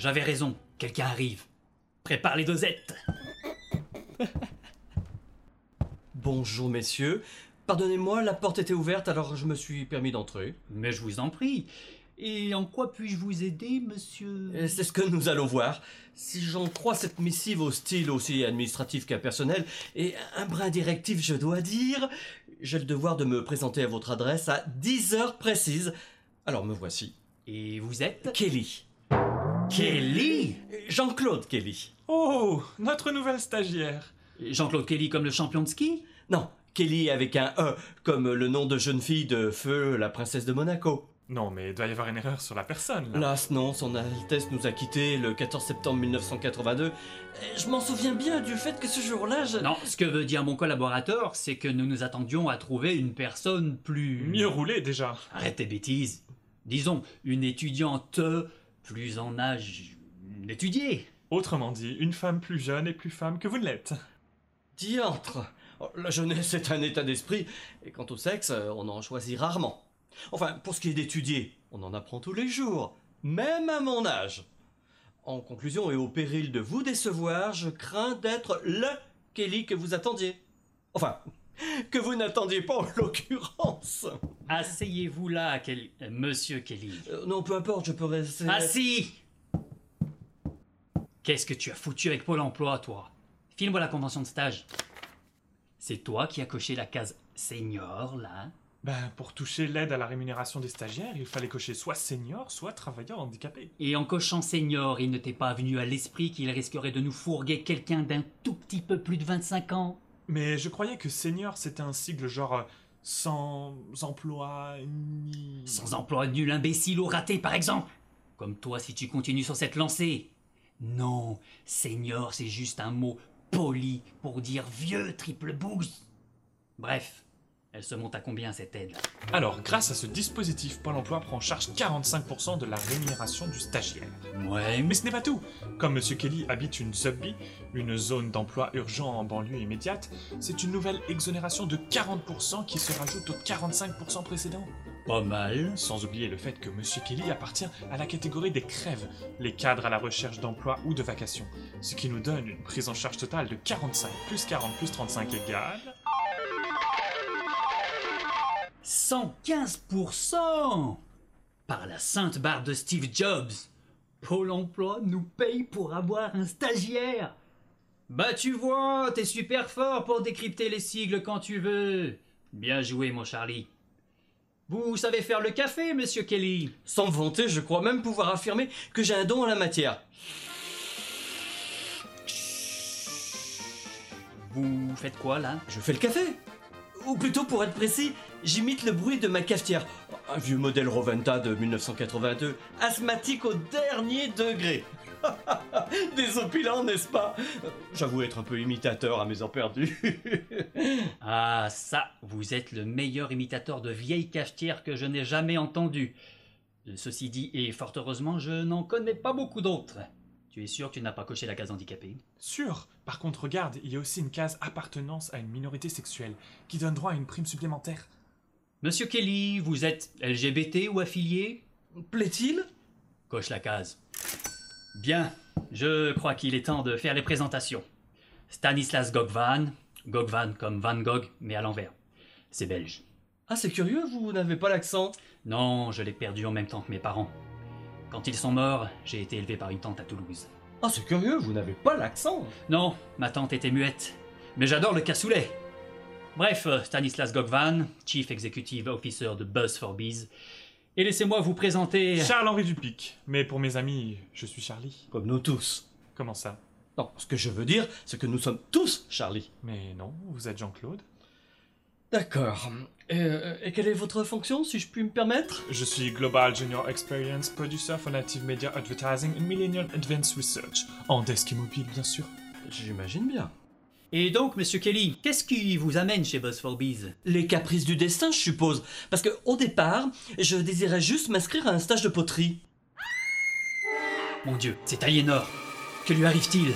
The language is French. J'avais raison, quelqu'un arrive. Prépare les dosettes. Bonjour messieurs, pardonnez-moi, la porte était ouverte alors je me suis permis d'entrer. Mais je vous en prie. Et en quoi puis-je vous aider, monsieur? C'est ce que nous allons voir. Si j'en crois cette missive au style aussi administratif qu'impersonnel, et un brin directif je dois dire, j'ai le devoir de me présenter à votre adresse à 10 heures précises. Alors me voici. Et vous êtes? Kelly. Kelly? Jean-Claude Kelly. Oh, notre nouvelle stagiaire. Jean-Claude Kelly comme le champion de ski? Non, Kelly avec un E, comme le nom de jeune fille de Feu, la princesse de Monaco. Non, mais il doit y avoir une erreur sur la personne, là. Las, non, son Altesse nous a quittés le 14 septembre 1982. Je m'en souviens bien du fait que ce jour-là, Non, ce que veut dire mon collaborateur, c'est que nous nous attendions à trouver une personne plus... Mieux roulée, déjà. Arrête tes bêtises. Disons, une étudiante plus en âge d'étudier. Autrement dit, une femme plus jeune et plus femme que vous ne l'êtes. Diantre. La jeunesse est un état d'esprit, et quant au sexe, on en choisit rarement. Enfin, pour ce qui est d'étudier, on en apprend tous les jours, même à mon âge. En conclusion, et au péril de vous décevoir, je crains d'être le Kelly que vous attendiez. Enfin, que vous n'attendiez pas en l'occurrence. Asseyez-vous là, Kelly. Monsieur Kelly. Non, peu importe, je peux rester... Assis. Qu'est-ce que tu as foutu avec Pôle emploi, toi? File-moi la convention de stage. C'est toi qui as coché la case senior, là? Ben, pour toucher l'aide à la rémunération des stagiaires, il fallait cocher soit senior, soit travailleur handicapé. Et en cochant senior, il ne t'est pas venu à l'esprit qu'il risquerait de nous fourguer quelqu'un d'un tout petit peu plus de 25 ans? Mais je croyais que senior, c'était un sigle genre sans emploi ni... Sans emploi nul, imbécile ou raté, par exemple. Comme toi, si tu continues sur cette lancée. Non, senior, c'est juste un mot poli pour dire vieux triple bouse. Bref. Elle se monte à combien cette aide? Alors, grâce à ce dispositif, Pôle emploi prend en charge 45% de la rémunération du stagiaire. Ouais, mais ce n'est pas tout. Comme M. Kelly habite une sub-B, une zone d'emploi urgent en banlieue immédiate, c'est une nouvelle exonération de 40% qui se rajoute aux 45% précédents. Pas mal. Sans oublier le fait que M. Kelly appartient à la catégorie des crèves, les cadres à la recherche d'emploi ou de vacations, ce qui nous donne une prise en charge totale de 45 plus 40 plus 35 égale... 115%! Par la sainte barbe de Steve Jobs, Pôle emploi nous paye pour avoir un stagiaire! Bah tu vois, t'es super fort pour décrypter les sigles quand tu veux! Bien joué mon Charlie! Vous savez faire le café, monsieur Kelly? Sans me vanter, je crois même pouvoir affirmer que j'ai un don en la matière. Vous faites quoi là? Je fais le café! Ou plutôt, pour être précis, j'imite le bruit de ma cafetière. Un vieux modèle Rowenta de 1982, asthmatique au dernier degré. Désopilant, n'est-ce pas? J'avoue être un peu imitateur à mes heures perdues. Ah ça, vous êtes le meilleur imitateur de vieille cafetière que je n'ai jamais entendu. Ceci dit, et fort heureusement, je n'en connais pas beaucoup d'autres. Tu es sûr que tu n'as pas coché la case handicapée? Sûr. Par contre, regarde, il y a aussi une case appartenance à une minorité sexuelle qui donne droit à une prime supplémentaire. Monsieur Kelly, vous êtes LGBT ou affilié? Plaît-il? Coche la case. Bien, je crois qu'il est temps de faire les présentations. Stanislas Gogvan, Gogvan comme Van Gogh, mais à l'envers. C'est belge. Ah, c'est curieux, vous n'avez pas l'accent? Non, je l'ai perdu en même temps que mes parents. Quand ils sont morts, j'ai été élevé par une tante à Toulouse. Ah, c'est curieux, vous n'avez pas l'accent? Non, ma tante était muette. Mais j'adore le cassoulet. Bref, Stanislas Gogvan, Chief Executive Officer de Buzz4Bizz. Et laissez-moi vous présenter... Charles-Henri Dupic. Mais pour mes amis, je suis Charlie. Comme nous tous. Comment ça? Non, ce que je veux dire, c'est que nous sommes tous Charlie. Mais non, vous êtes Jean-Claude. D'accord. Et quelle est votre fonction, si je puis me permettre? Je suis Global Junior Experience Producer for Native Media Advertising and Millennial Advanced Research. En desk mobile, bien sûr. J'imagine bien. Et donc, monsieur Kelly, qu'est-ce qui vous amène chez Buzz4Bizz? Les caprices du destin, je suppose. Parce que, au départ, je désirais juste m'inscrire à un stage de poterie. Mon Dieu, c'est Aliénor. Que lui arrive-t-il?